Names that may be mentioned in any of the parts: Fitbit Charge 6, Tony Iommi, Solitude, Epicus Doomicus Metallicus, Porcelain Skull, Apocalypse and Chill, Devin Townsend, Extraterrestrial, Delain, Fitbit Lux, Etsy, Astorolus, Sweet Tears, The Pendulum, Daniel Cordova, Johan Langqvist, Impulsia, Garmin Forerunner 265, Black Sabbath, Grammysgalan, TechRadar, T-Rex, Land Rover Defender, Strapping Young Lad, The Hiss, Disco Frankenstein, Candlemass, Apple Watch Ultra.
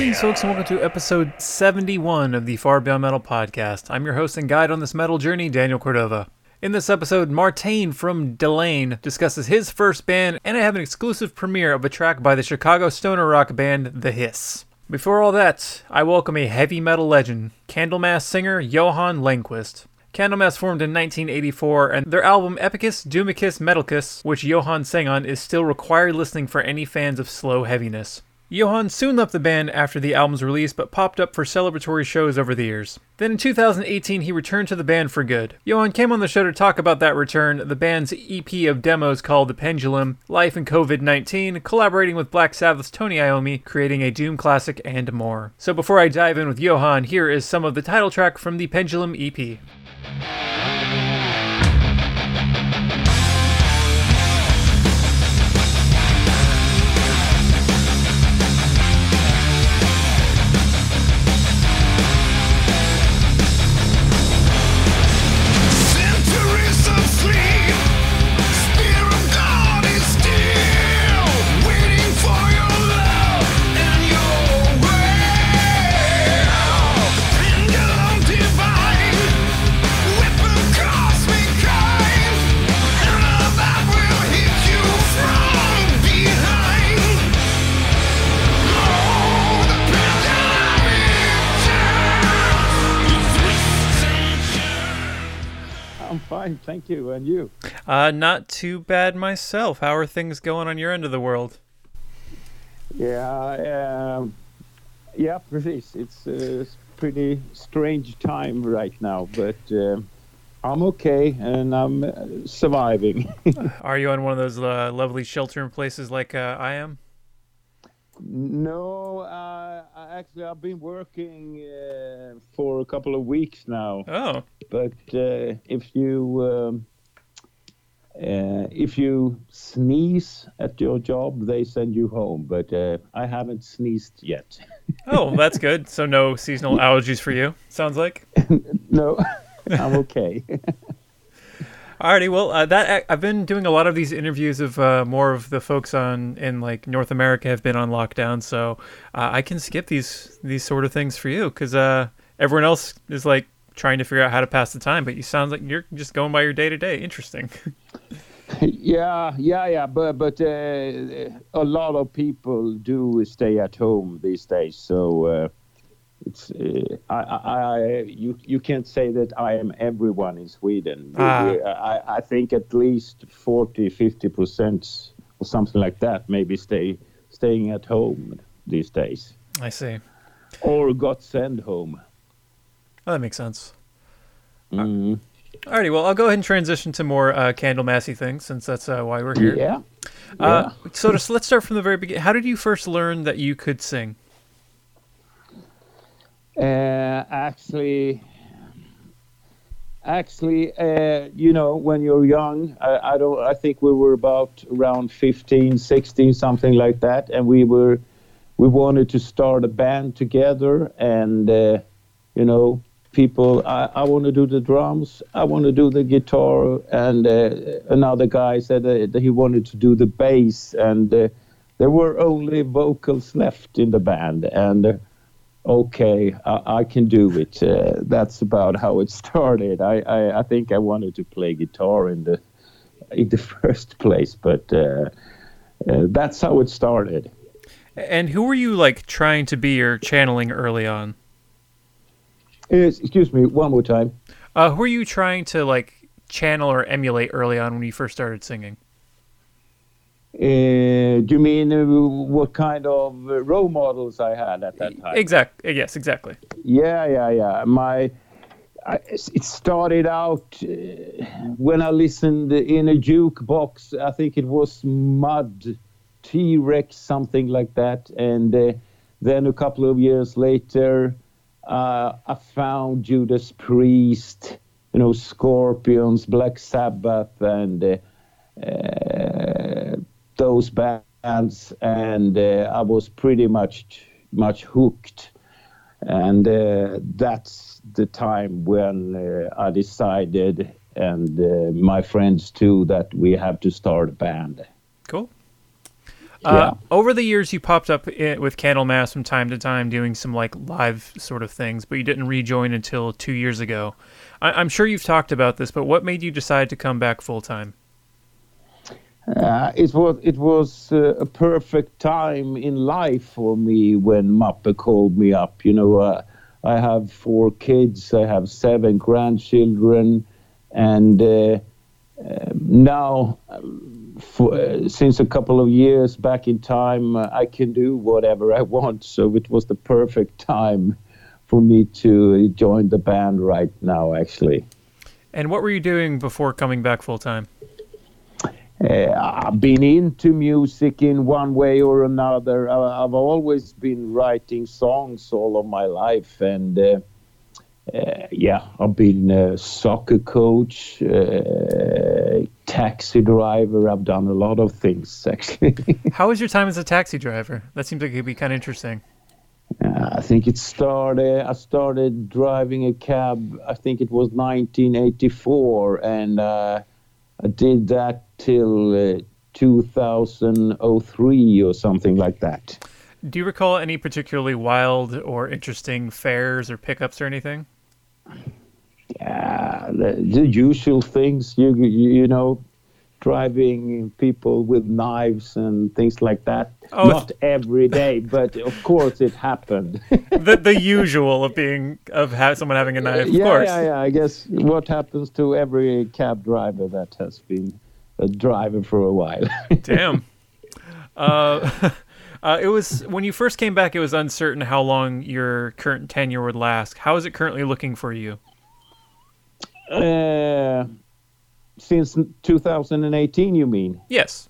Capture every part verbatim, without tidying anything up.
Greetings, folks, and welcome to episode seventy-one of the Far Beyond Metal podcast. I'm your host and guide on this metal journey, Daniel Cordova. In this episode, Martin from Delain discusses his first band, and I have an exclusive premiere of a track by the Chicago stoner rock band, The Hiss. Before all that, I welcome a heavy metal legend, Candlemass singer Johan Langqvist. Candlemass formed in nineteen eighty-four, and their album Epicus Doomicus Metallicus, which Johan sang on, is still required listening for any fans of slow heaviness. Johan soon left the band after the album's release, but popped up for celebratory shows over the years. Then in two thousand eighteen, he returned to the band for good. Johan came on the show to talk about that return, the band's E P of demos called The Pendulum, Life and covid nineteen, collaborating with Black Sabbath's Tony Iommi, creating a Doom classic, and more. So before I dive in with Johan, here is some of the title track from the Pendulum E P. Thank you. And you? Uh, not too bad myself. How are things going on your end of the world? Yeah, um, yeah, precis. It's a pretty strange time right now, but uh, I'm okay and I'm surviving. Are you on one of those uh, lovely sheltering places like uh, I am? No, uh, actually, I've been working uh, for a couple of weeks now. Oh, but uh, if you um, uh, if you sneeze at your job, they send you home. But uh, I haven't sneezed yet. Oh, that's good. So no seasonal allergies for you. Sounds like. No, I'm okay. Alrighty, well, uh, that I've been doing a lot of these interviews of uh, more of the folks on in like North America have been on lockdown, so uh, I can skip these these sort of things for you because uh, everyone else is like trying to figure out how to pass the time, but you sound like you're just going by your day to day. Interesting. yeah, yeah, yeah, but but uh, a lot of people do stay at home these days, so. Uh... It's uh, I, I you you can't say that I am everyone in Sweden. Ah. I, I think at least forty, fifty percent or something like that maybe stay staying at home these days. I see. Or got sent home. Oh, that makes sense. Mm. Uh, Alrighty, well, I'll go ahead and transition to more uh, Candlemassy things since that's uh, why we're here. Yeah. Uh, yeah. So just, let's start from the very beginning. How did you first learn that you could sing? Uh, actually, actually, uh, you know, when you're young, I, I don't. I think we were about around fifteen, sixteen, something like that, and we were, we wanted to start a band together, and uh, you know, people. I, I want to do the drums. I want to do the guitar, and uh, another guy said that he wanted to do the bass, and uh, there were only vocals left in the band, and. Uh, Okay, I, I can do it. Uh, that's about how it started. I, I, I think I wanted to play guitar in the in the first place, but uh, uh, that's how it started. And who were you like trying to be or channeling early on? It's, excuse me, one more time. Uh, who were you trying to like channel or emulate early on when you first started singing? Uh, do you mean uh, what kind of uh, role models I had at that time? Exactly. Yes, exactly. Yeah, yeah, yeah. My, I, it started out uh, when I listened in a jukebox. I think it was Mud, T-Rex, something like that. And uh, then a couple of years later, uh, I found Judas Priest, you know, Scorpions, Black Sabbath, and. Uh, uh, those bands, and uh, I was pretty much much hooked, and uh, that's the time when uh, I decided, and uh, my friends too, that we have to start a band. Cool. Uh, yeah. Over the years, you popped up with Candlemass from time to time doing some like live sort of things, but you didn't rejoin until two years ago. I- I'm sure you've talked about this, but what made you decide to come back full time? Uh, it was it was uh, a perfect time in life for me when Muppe called me up. You know, uh, I have four kids, I have seven grandchildren, and uh, uh, now, for, uh, since a couple of years back in time, uh, I can do whatever I want. So it was the perfect time for me to join the band right now, actually. And what were you doing before coming back full time? Uh, I've been into music in one way or another. I, I've always been writing songs all of my life, and uh, uh, yeah, I've been a soccer coach, uh, taxi driver. I've done a lot of things, actually. How was your time as a taxi driver? That seems like it could be kind of interesting. Uh, I think it started, I started driving a cab, I think it was nineteen eighty-four, and uh, I did that till uh, two thousand three or something like that. Do you recall any particularly wild or interesting fares or pickups or anything? Yeah, the, the usual things, you, you you know, driving people with knives and things like that. Oh, Not it's... every day, but of course it happened. the the usual of being of have someone having a knife, of yeah, course. Yeah, yeah, I guess what happens to every cab driver that has been a driver for a while. Damn. Uh, uh, it was when you first came back, it was uncertain how long your current tenure would last. How is it currently looking for you? Uh, since two thousand eighteen, you mean? Yes.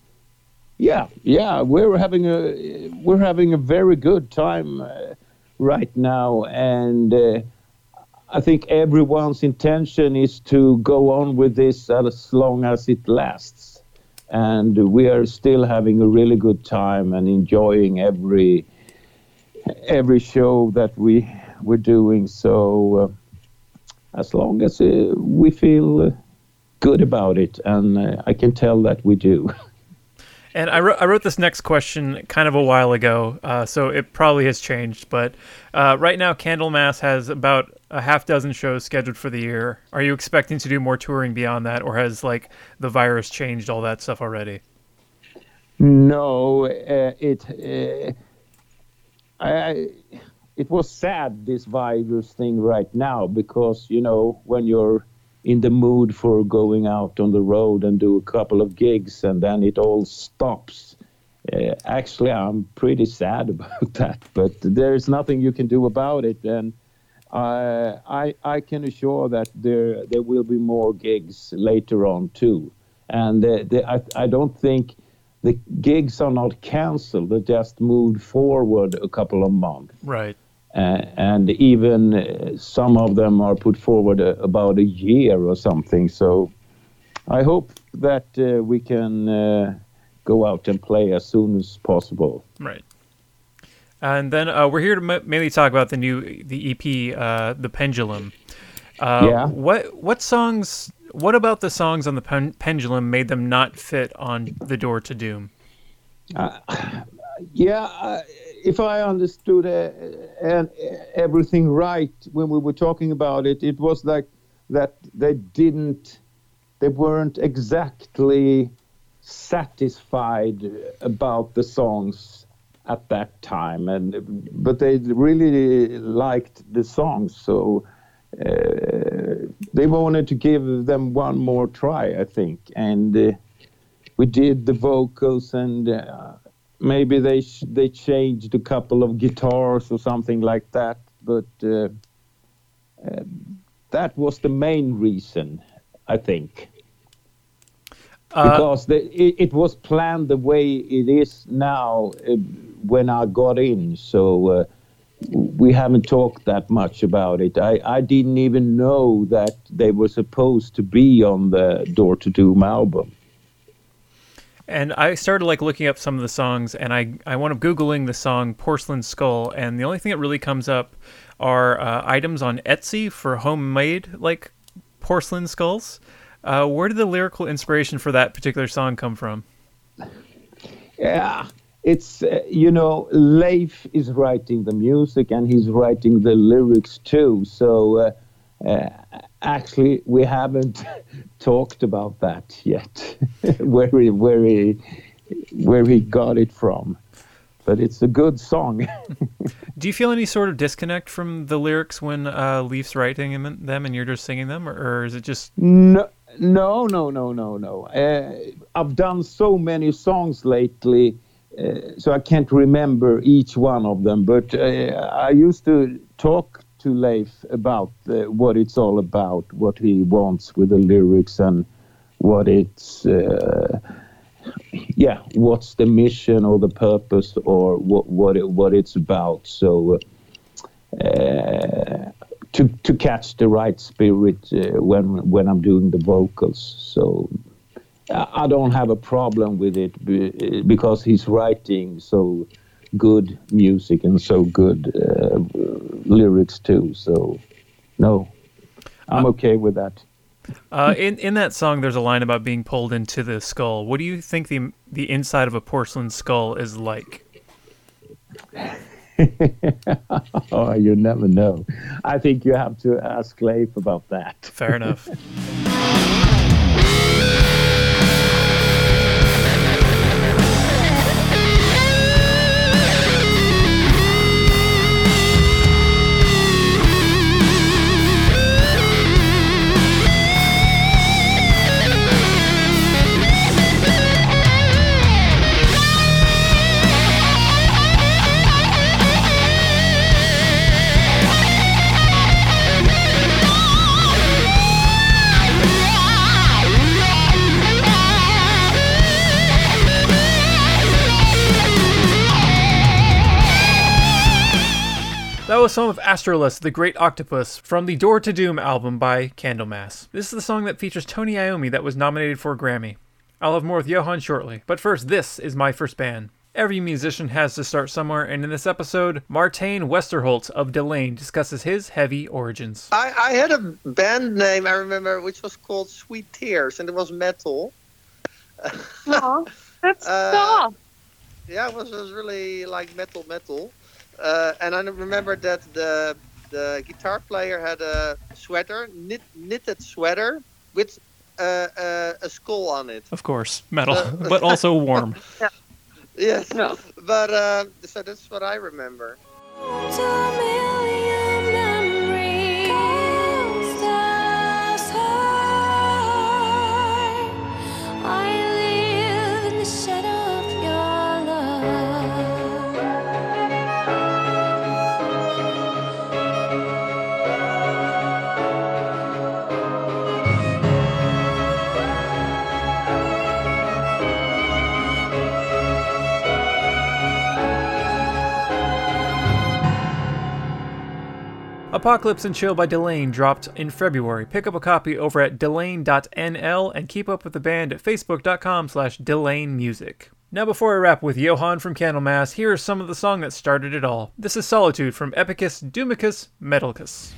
Yeah, yeah, we're having a we're having a very good time uh, right now, and uh, I think everyone's intention is to go on with this as long as it lasts. And we are still having a really good time and enjoying every every show that we, we're doing. So uh, as long as uh, we feel good about it, and uh, I can tell that we do. And I wrote, I wrote this next question kind of a while ago, uh, so it probably has changed. But uh, right now, Candlemass has about a half dozen shows scheduled for the year. Are you expecting to do more touring beyond that, or has like the virus changed all that stuff already? No, uh, it uh, I, it was sad, this virus thing right now, because you know when you're in the mood for going out on the road and do a couple of gigs, and then it all stops. Uh, actually, I'm pretty sad about that, but there is nothing you can do about it. And uh, I, I can assure that there there will be more gigs later on too. And the, the, I, I don't think the gigs are not canceled; they just moved forward a couple of months. Right. Uh, and even uh, some of them are put forward uh, about a year or something. So I hope that uh, we can uh, go out and play as soon as possible. Right. And then uh, we're here to m- mainly talk about the new the E P, uh, The Pendulum. Uh, yeah. What what songs? What about the songs on The pen- Pendulum made them not fit on The Door to Doom? Uh, yeah. I, If I understood uh, and everything right when we were talking about it, it was like that they didn't, they weren't exactly satisfied about the songs at that time, and but they really liked the songs, so uh, they wanted to give them one more try, I think, and uh, we did the vocals and. Uh, Maybe they sh- they changed a couple of guitars or something like that, but uh, uh, that was the main reason, I think, uh, because the, it, it was planned the way it is now uh, when I got in. So uh, we haven't talked that much about it. I, I didn't even know that they were supposed to be on the Door to Doom album. And I started like looking up some of the songs, and I, I wound up Googling the song Porcelain Skull, and the only thing that really comes up are uh, items on Etsy for homemade like porcelain skulls. Uh, where did the lyrical inspiration for that particular song come from? Yeah, it's, uh, you know, Leif is writing the music and he's writing the lyrics too. So uh, uh, actually, we haven't talked about that yet, where he, where, he, where he got it from. But it's a good song. Do you feel any sort of disconnect from the lyrics when uh, Leif's writing them and you're just singing them? Or, or is it just... No, no, no, no, no, no. Uh, I've done so many songs lately... Uh, so I can't remember each one of them, but uh, I used to talk to Leif about uh, what it's all about, what he wants with the lyrics, and what it's, uh, yeah, what's the mission or the purpose or what what it, what it's about. So uh, to to catch the right spirit uh, when when I'm doing the vocals, so. I don't have a problem with it because he's writing so good music and so good uh, lyrics too. So, no, I'm uh, okay with that. uh, in in that song, there's a line about being pulled into the skull. What do you think the the inside of a porcelain skull is like? Oh, you never know. I think you have to ask Leif about that. Fair enough. That was some of Astorolus, the Great Octopus, from the Door to Doom album by Candlemass. This is the song that features Tony Iommi that was nominated for a Grammy. I'll have more with Johan shortly, but first, this is my first band. Every musician has to start somewhere, and in this episode, Martin Westerholt of Delain discusses his heavy origins. I, I had a band name, I remember, which was called Sweet Tears, and it was metal. Aw, that's uh, soft. Yeah, it was, it was really like metal, metal. Uh, and I remember that the the guitar player had a sweater, knit, knitted sweater, with uh, uh, a skull on it. Of course, metal, uh, but also warm. Yeah. Yes, no. But uh, so that's what I remember. Apocalypse and Chill by Delain dropped in February. Pick up a copy over at delain dot n l and keep up with the band at facebook dot com slash delain music. Now before I wrap with Johan from Candlemass, here is some of the song that started it all. This is Solitude from Epicus Doomicus Metallicus.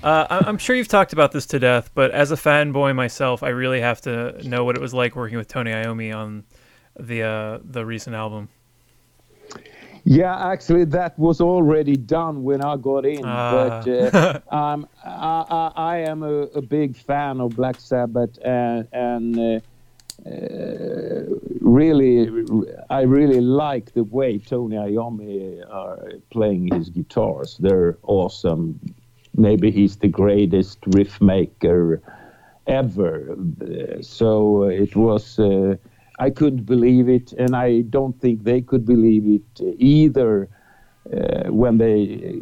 Uh, I'm sure you've talked about this to death, but as a fanboy myself, I really have to know what it was like working with Tony Iommi on the uh, the recent album. Yeah, actually, that was already done when I got in. Uh. But uh, um, I, I, I am a, a big fan of Black Sabbath, and, and uh, uh, really, I really like the way Tony Iommi are playing his guitars. They're awesome. Maybe he's the greatest riff maker ever. So it was, uh, I couldn't believe it, and I don't think they could believe it either uh, when they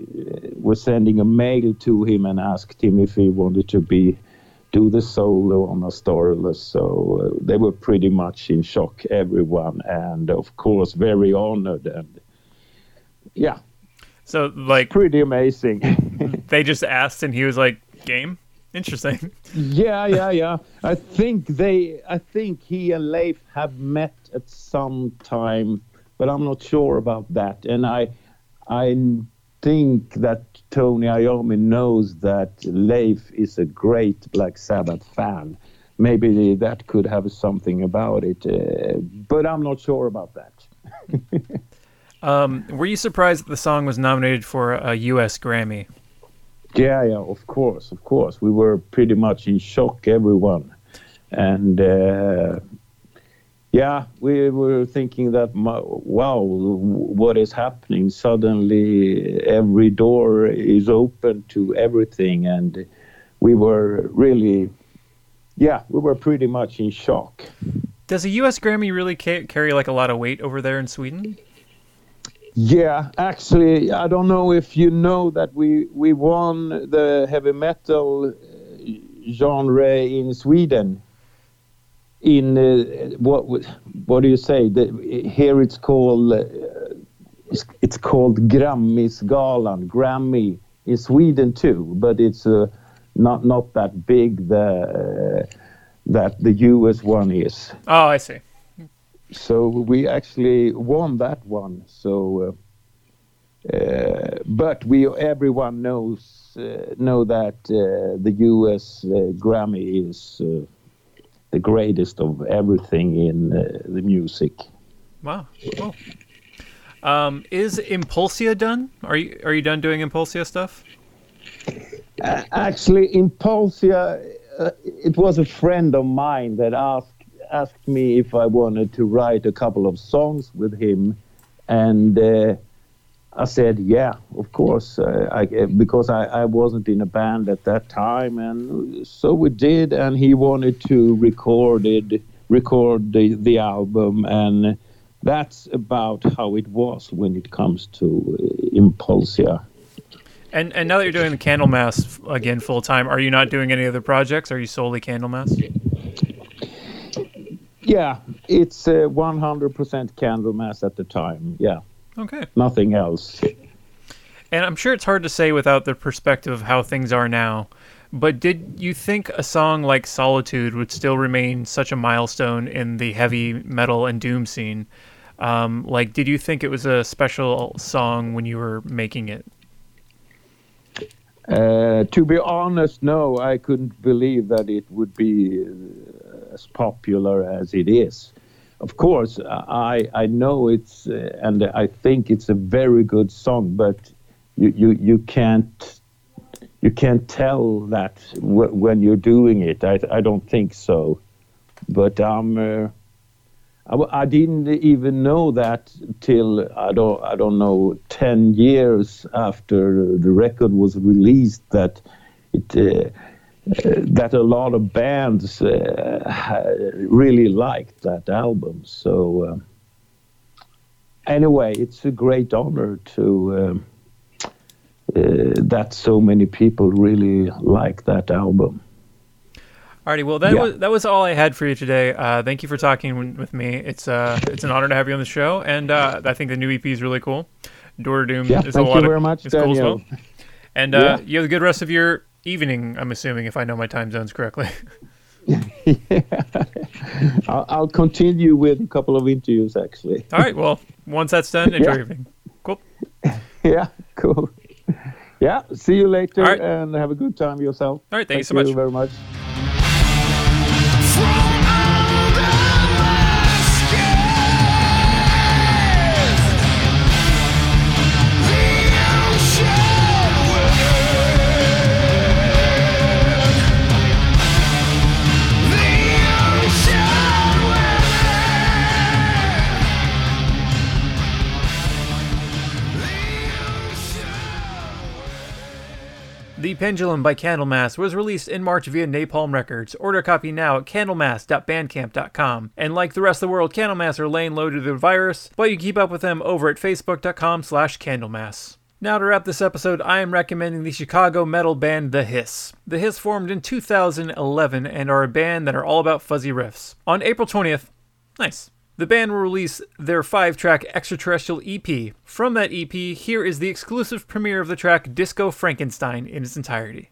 was sending a mail to him and asked him if he wanted to be do the solo on Astorolus. So uh, they were pretty much in shock, everyone, and of course very honored. And yeah, so like pretty amazing. They just asked, and he was like, "Game." Interesting. yeah, yeah, yeah. I think they, I think he and Leif have met at some time, but I'm not sure about that. And I, I think that Tony Iommi knows that Leif is a great Black Sabbath fan. Maybe that could have something about it, uh, but I'm not sure about that. um, were you surprised that the song was nominated for a U S Grammy? Yeah, yeah, of course, of course. We were pretty much in shock, everyone. And uh, yeah, we were thinking that, wow, what is happening? Suddenly every door is open to everything. And we were really, yeah, we were pretty much in shock. Does a U S Grammy really ca- carry like a lot of weight over there in Sweden? Yeah, actually, I don't know if you know that we, we won the heavy metal genre in Sweden. In uh, what what do you say? The, here it's called uh, it's, it's called Grammysgalan, Grammy in Sweden too, but it's uh, not not that big the uh, that the U S one is. Oh, I see. So we actually won that one. So, uh, uh, but we everyone knows uh, know that uh, the U S uh, Grammy is uh, the greatest of everything in uh, the music. Wow, cool. Um, is Impulsia done? Are you are you done doing Impulsia stuff? Uh, actually, Impulsia, uh, it was a friend of mine that asked. asked me if I wanted to write a couple of songs with him, and uh, I said yeah, of course, uh, I, because I, I wasn't in a band at that time, and so we did, and he wanted to recorded, record the, the album, and that's about how it was when it comes to uh, Impulsia. And, and now that you're doing the Candlemass again full time, are you not doing any other projects? Are you solely Candlemass? Yeah, it's uh, one hundred percent Candlemass at the time, yeah. Okay. Nothing else. And I'm sure it's hard to say without the perspective of how things are now, but did you think a song like Solitude would still remain such a milestone in the heavy metal and doom scene? Um, like, did you think it was a special song when you were making it? Uh, to be honest, no, I couldn't believe that it would be as popular as it is. Of course, I I know it's uh, and I think it's a very good song, but you you, you can't you can't tell that w- when you're doing it. I I don't think so. But um, uh, I, I didn't even know that till I don't I don't know ten years after the record was released that it. Uh, Uh, that a lot of bands uh, really liked that album. So uh, anyway, it's a great honor to uh, uh, that so many people really like that album. Alrighty, well that yeah. was that was all I had for you today. Uh, thank you for talking with me. It's uh it's an honor to have you on the show, and uh, I think the new E P is really cool. Door to Doom yeah, is a lot of thank you very much, Daniel. Cool as well. And uh, yeah. you have a good rest of your evening, I'm assuming, if I know my time zones correctly. yeah. I'll, I'll continue with a couple of interviews, actually. All right. Well, once that's done, enjoy yeah. your evening. Cool. Yeah, cool. Yeah, see you later, right. And have a good time yourself. All right. Thank, thank you so much. Thank you very much. The Pendulum by Candlemass was released in March via Napalm Records. Order a copy now at candlemass dot bandcamp dot com. And like the rest of the world, Candlemass are laying low to the virus, but you keep up with them over at facebook dot com slash candlemass. Now to wrap this episode, I am recommending the Chicago metal band The Hiss. The Hiss formed in two thousand eleven and are a band that are all about fuzzy riffs. On April twentieth, nice, the band will release their five-track Extraterrestrial E P. From that E P, here is the exclusive premiere of the track Disco Frankenstein in its entirety.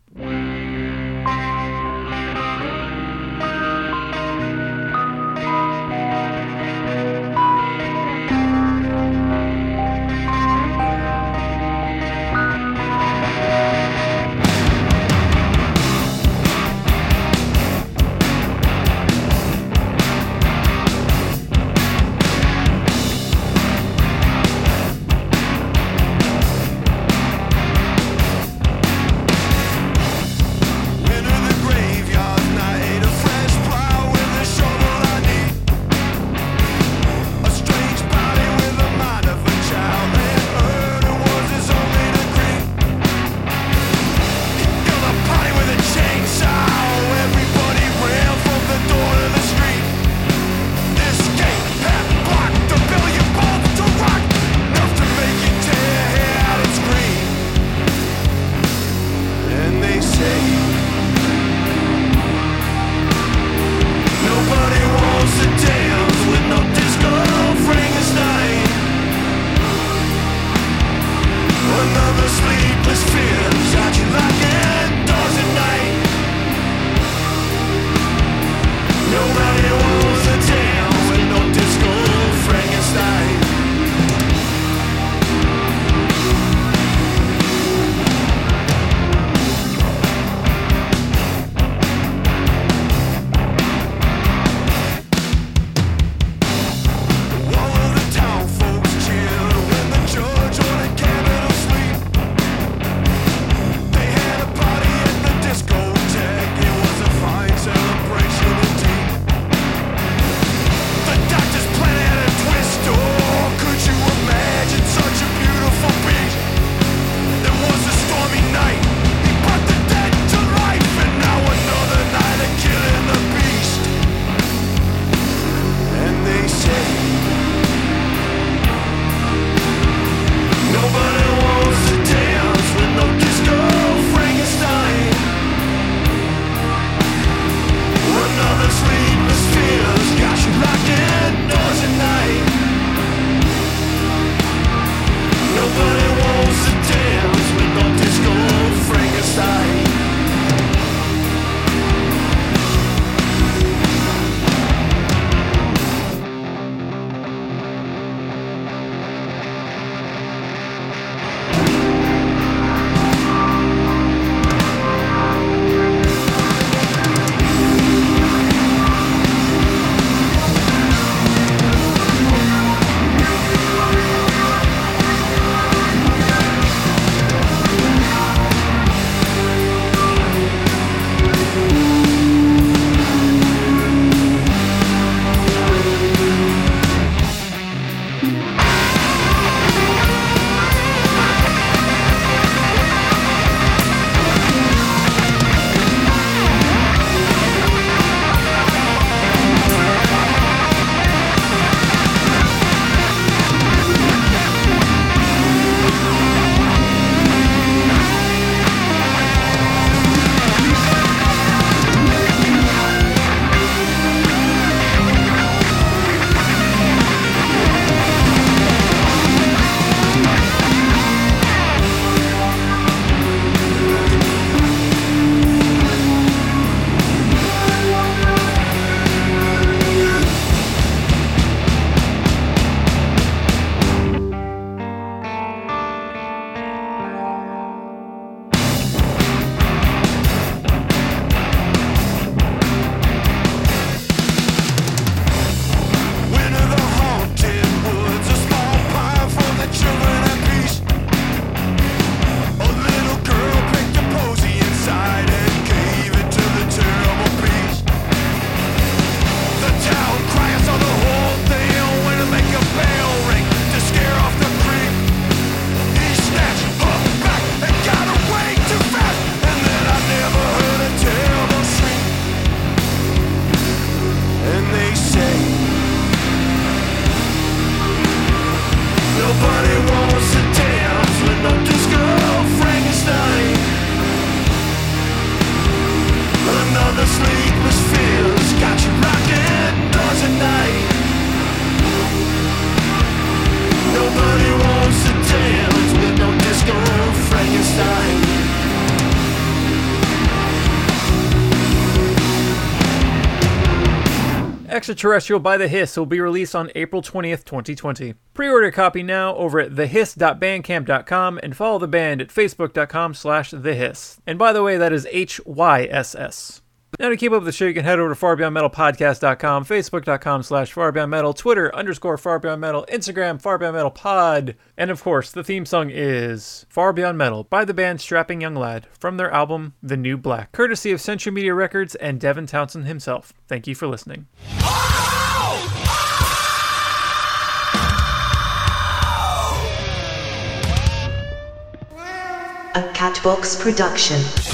Extraterrestrial by The Hiss will be released on April twentieth, twenty twenty. Pre-order copy now over at the hiss dot bandcamp dot com and follow the band at facebook dot com slash the hiss. And by the way, that is H Y S S. Now, to keep up with the show, you can head over to far beyond metal podcast dot com, facebook dot com slash far beyond metal, Twitter underscore farbeyondmetal, Instagram farbeyondmetalpod, and of course, the theme song is Far Beyond Metal by the band Strapping Young Lad from their album The New Black, courtesy of Century Media Records and Devin Townsend himself. Thank you for listening. A Catbox production.